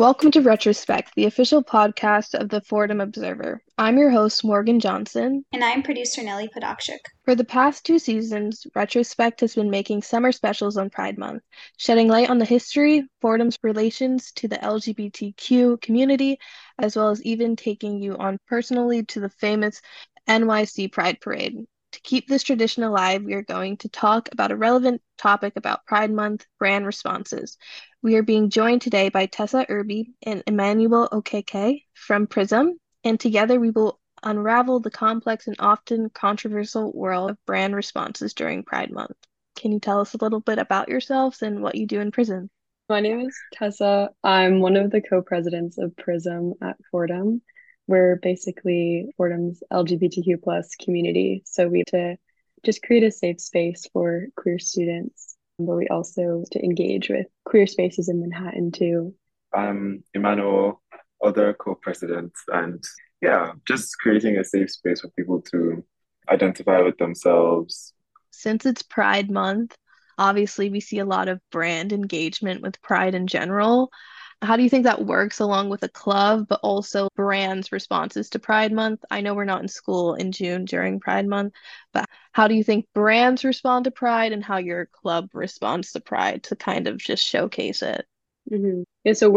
Welcome to Retrospect, the official podcast of the Fordham Observer. I'm your host, Morgan Johnson. And I'm producer Nellie Podokshik. For the past two seasons, Retrospect has been making summer specials on Pride Month, shedding light on the history, Fordham's relations to the LGBTQ community, as well as even taking you on personally to the famous NYC Pride Parade. To keep this tradition alive, we are going to talk about a relevant topic about Pride Month brand responses. We are being joined today by Tessa Erbe and Emmanuel Okeke from PRISM, and together we will unravel the complex and often controversial world of brand responses during Pride Month. Can you tell us a little bit about yourselves and what you do in PRISM? My name is Tessa. I'm one of the co-presidents of PRISM at Fordham. We're basically Fordham's LGBTQ plus community. So we to just create a safe space for queer students, but we also to engage with queer spaces in Manhattan too. I'm Emmanuel, other co-president, and just creating a safe space for people to identify with themselves. Since it's Pride Month, obviously we see a lot of brand engagement with Pride in general. How do you think that works along with a club, but also brands' responses to Pride Month? I know we're not in school in June during Pride Month, but how do you think brands respond to Pride and how your club responds to Pride to kind of just showcase it? Mm-hmm. Yeah, so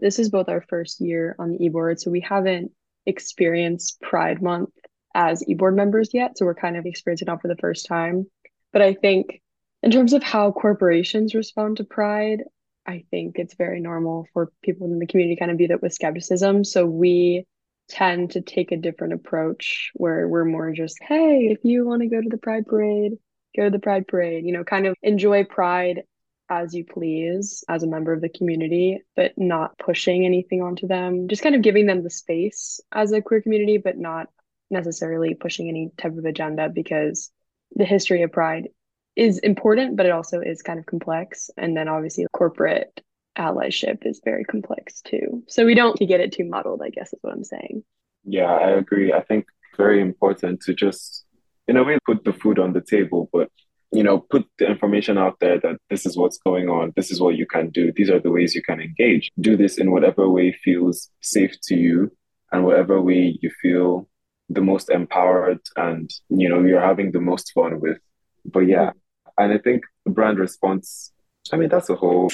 this is both our first year on the eBoard, so we haven't experienced Pride Month as eBoard members yet, so we're kind of experiencing it for the first time. But I think in terms of how corporations respond to Pride, I think it's very normal for people in the community to kind of view that with skepticism. So we tend to take a different approach where we're more just, hey, if you want to go to the Pride Parade, go to the Pride Parade, you know, kind of enjoy Pride as you please as a member of the community, but not pushing anything onto them, just kind of giving them the space as a queer community, but not necessarily pushing any type of agenda, because the history of Pride is important, but it also is kind of complex. And then obviously corporate allyship is very complex too. So we don't get it too muddled, I guess is what I'm saying. Yeah, I agree. I think very important to just, in a way, put the food on the table, but, you know, put the information out there that this is what's going on. This is what you can do. These are the ways you can engage. Do this in whatever way feels safe to you and whatever way you feel the most empowered and, you know, you're having the most fun with. But yeah. And I think brand response, I mean, that's a whole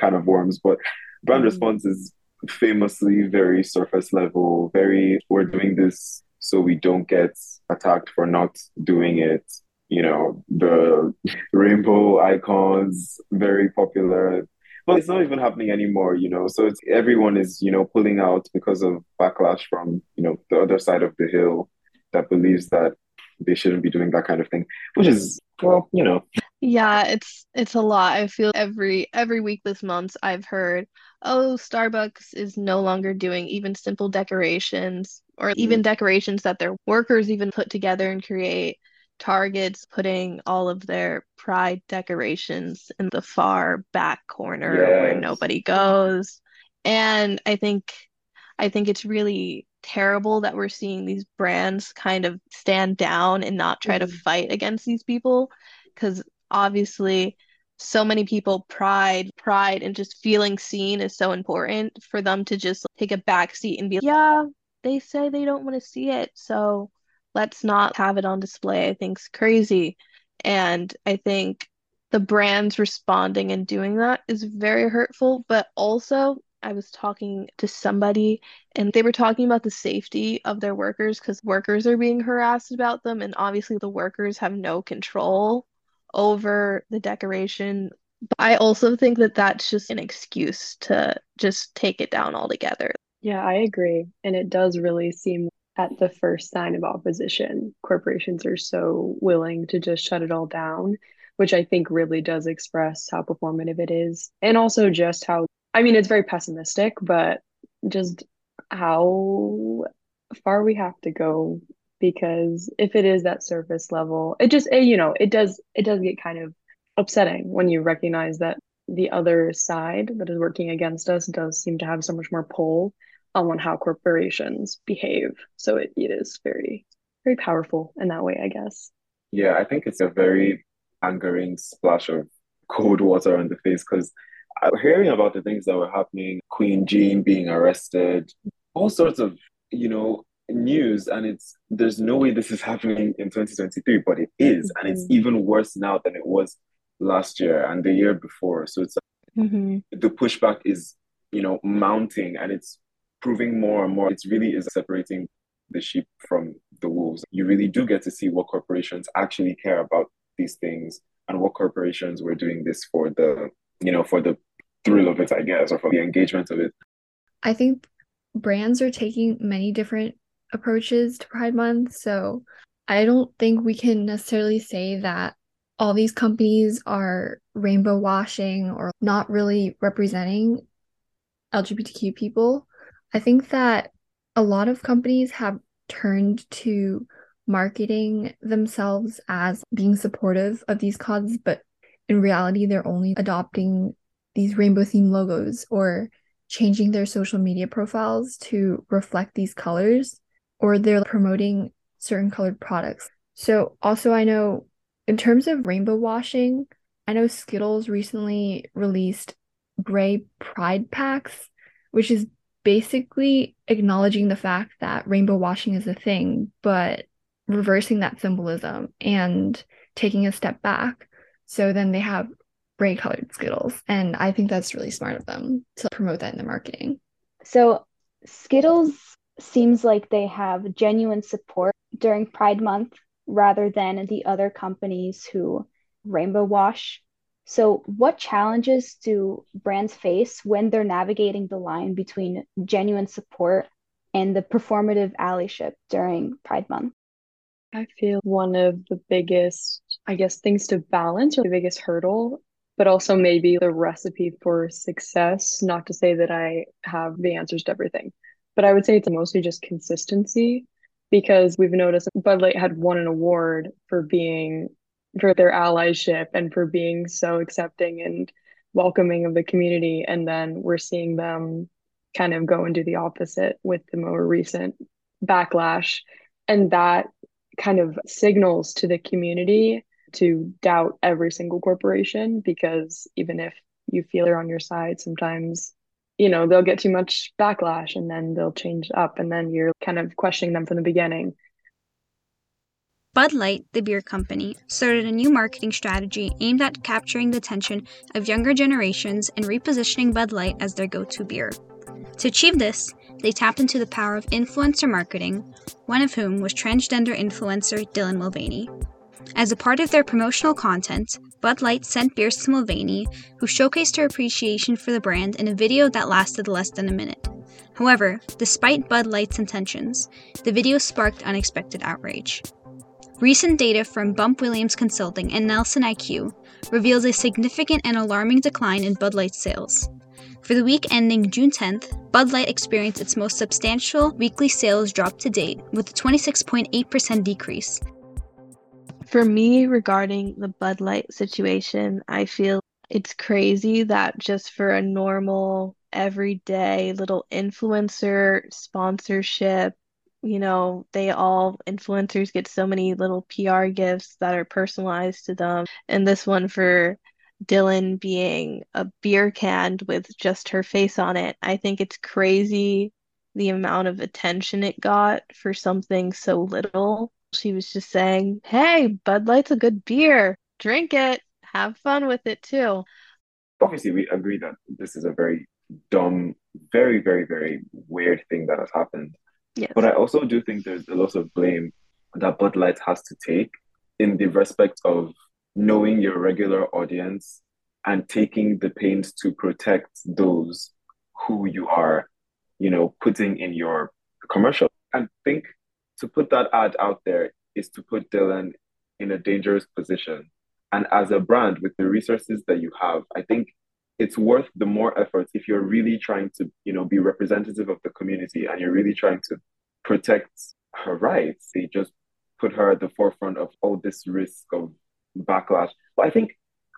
kind of worms, but brand response is famously very surface level, very, we're doing this so we don't get attacked for not doing it. You know, the rainbow icons, very popular, but it's not even happening anymore, you know, so it's, everyone is, you know, pulling out because of backlash from, you know, the other side of the hill that believes that they shouldn't be doing that kind of thing, which is, well, you know. Yeah, it's a lot. I feel every week this month I've heard, oh, Starbucks is no longer doing even simple decorations or even decorations that their workers even put together and create. Target's putting all of their Pride decorations in the far back corner where nobody goes. And I think it's really terrible that we're seeing these brands kind of stand down and not try to fight against these people, because obviously so many people, pride and just feeling seen is so important for them to just take a back seat and be like, yeah, they say they don't want to see it, so let's not have it on display. I think's crazy. And I think the brands responding and doing that is very hurtful, but also I was talking to somebody and they were talking about the safety of their workers because workers are being harassed about them. And obviously the workers have no control over the decoration. But I also think that that's just an excuse to just take it down altogether. Yeah, I agree. And it does really seem at the first sign of opposition, corporations are so willing to just shut it all down, which I think really does express how performative it is. And also just how, I mean, it's very pessimistic, but just how far we have to go, because if it is that surface level, it does get kind of upsetting when you recognize that the other side that is working against us does seem to have so much more pull on how corporations behave. So it is very, very powerful in that way, I guess. Yeah, I think it's a very angering splash of cold water on the face, because hearing about the things that were happening, Queen Jean being arrested, all sorts of, you know, news, and there's no way this is happening in 2023, but it is, and it's even worse now than it was last year and the year before. So it's like, the pushback is, you know, mounting, and it's proving more and more. It really is separating the sheep from the wolves. You really do get to see what corporations actually care about these things, and what corporations were doing this for the, you know, for the thrill of it, I guess, or for the engagement of it. I think brands are taking many different approaches to Pride Month. So I don't think we can necessarily say that all these companies are rainbow washing or not really representing LGBTQ people. I think that a lot of companies have turned to marketing themselves as being supportive of these causes, but in reality, they're only adopting these rainbow themed logos or changing their social media profiles to reflect these colors, or they're promoting certain colored products. So also, I know in terms of rainbow washing, I know Skittles recently released gray pride packs, which is basically acknowledging the fact that rainbow washing is a thing, but reversing that symbolism and taking a step back. So then they have gray colored Skittles. And I think that's really smart of them to promote that in their marketing. So Skittles seems like they have genuine support during Pride Month rather than the other companies who rainbow wash. So what challenges do brands face when they're navigating the line between genuine support and the performative allyship during Pride Month? I feel one of the biggest, I guess, things to balance, or the biggest hurdle, but also maybe the recipe for success. Not to say that I have the answers to everything, but I would say it's mostly just consistency, because we've noticed Bud Light had won an award for their allyship and for being so accepting and welcoming of the community. And then we're seeing them kind of go and do the opposite with the more recent backlash. And that kind of signals to the community to doubt every single corporation, because even if you feel they're on your side, sometimes, you know, they'll get too much backlash and then they'll change up, and then you're kind of questioning them from the beginning. Bud Light, the beer company, started a new marketing strategy aimed at capturing the attention of younger generations and repositioning Bud Light as their go-to beer. To achieve this, they tapped into the power of influencer marketing, one of whom was transgender influencer Dylan Mulvaney. As a part of their promotional content, Bud Light sent beers to Mulvaney, who showcased her appreciation for the brand in a video that lasted less than a minute. However, despite Bud Light's intentions, the video sparked unexpected outrage. Recent data from Bump Williams Consulting and Nelson IQ reveals a significant and alarming decline in Bud Light sales. For the week ending June 10th, Bud Light experienced its most substantial weekly sales drop to date, with a 26.8% decrease. For me, regarding the Bud Light situation, I feel it's crazy that just for a normal, everyday little influencer sponsorship, you know, influencers get so many little PR gifts that are personalized to them. And this one for Dylan being a beer can with just her face on it. I think it's crazy the amount of attention it got for something so little. She was just saying, hey, Bud Light's a good beer. Drink it. Have fun with it, too. Obviously, we agree that this is a very dumb, very, very, very weird thing that has happened. Yes. But I also do think there's a lot of blame that Bud Light has to take in the respect of knowing your regular audience and taking the pains to protect those who you are, you know, putting in your commercial. I think to put that ad out there is to put Dylan in a dangerous position. And as a brand, with the resources that you have, I think it's worth the more effort if you're really trying to, you know, be representative of the community and you're really trying to protect her rights. They just put her at the forefront of all this risk of backlash. But I think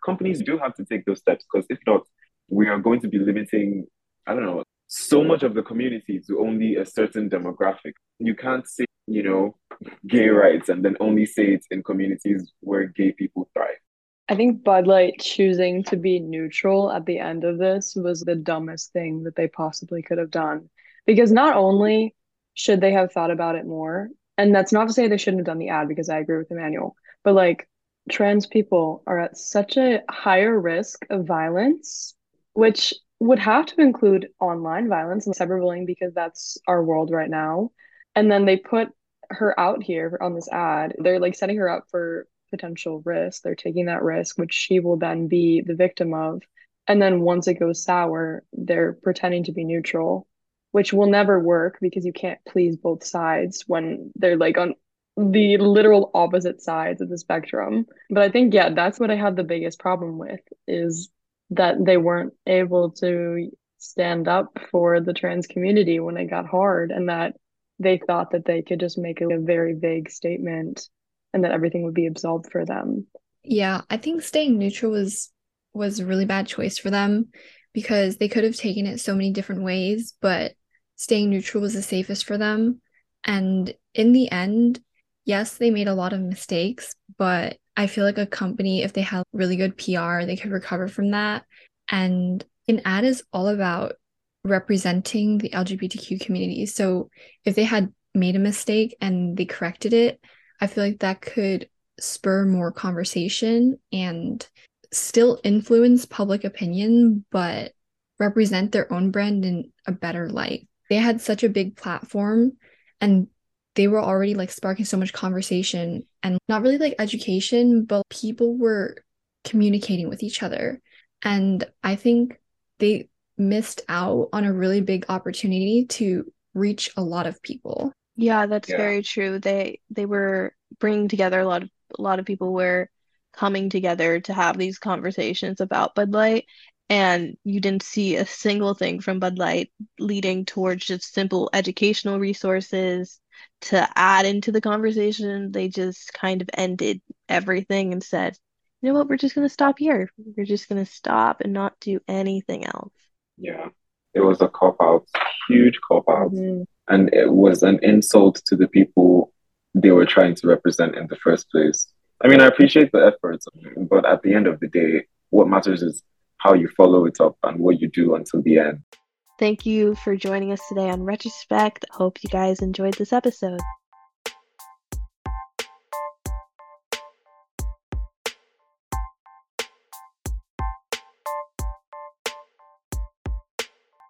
companies do have to take those steps, because if not, we are going to be limiting, I don't know, so much of the community to only a certain demographic. You can't say, you know, gay rights and then only say it in communities where gay people thrive. I think Bud Light choosing to be neutral at the end of this was the dumbest thing that they possibly could have done. Because not only should they have thought about it more, and that's not to say they shouldn't have done the ad, because I agree with Emmanuel, but like trans people are at such a higher risk of violence, which would have to include online violence and cyberbullying, because that's our world right now. And then they put her out here on this ad. They're like setting her up for potential risk. They're taking that risk, which she will then be the victim of. And then once it goes sour, they're pretending to be neutral, which will never work, because you can't please both sides when they're like on the literal opposite sides of the spectrum. But I think, yeah, that's what I had the biggest problem with, is that they weren't able to stand up for the trans community when it got hard, and that they thought that they could just make a very vague statement and that everything would be absolved for them. Yeah, I think staying neutral was a really bad choice for them, because they could have taken it so many different ways, but staying neutral was the safest for them. And in the end, yes, they made a lot of mistakes, but I feel like a company, if they had really good PR, they could recover from that. And an ad is all about representing the LGBTQ community. So if they had made a mistake and they corrected it, I feel like that could spur more conversation and still influence public opinion, but represent their own brand in a better light. They had such a big platform, and they were already like sparking so much conversation, and not really like education, but people were communicating with each other. And I think they missed out on a really big opportunity to reach a lot of people. Yeah, that's very true. They were bringing together a lot of people were coming together to have these conversations about Bud Light, and you didn't see a single thing from Bud Light leading towards just simple educational resources to add into the conversation. They just kind of ended everything and said, you know what, we're just going to stop here. We're just going to stop and not do anything else. Yeah, it was a cop-out, huge cop-out. Mm-hmm. And it was an insult to the people they were trying to represent in the first place. I mean, I appreciate the efforts, but at the end of the day, what matters is how you follow it up and what you do until the end. Thank you for joining us today on Retrospect. Hope you guys enjoyed this episode.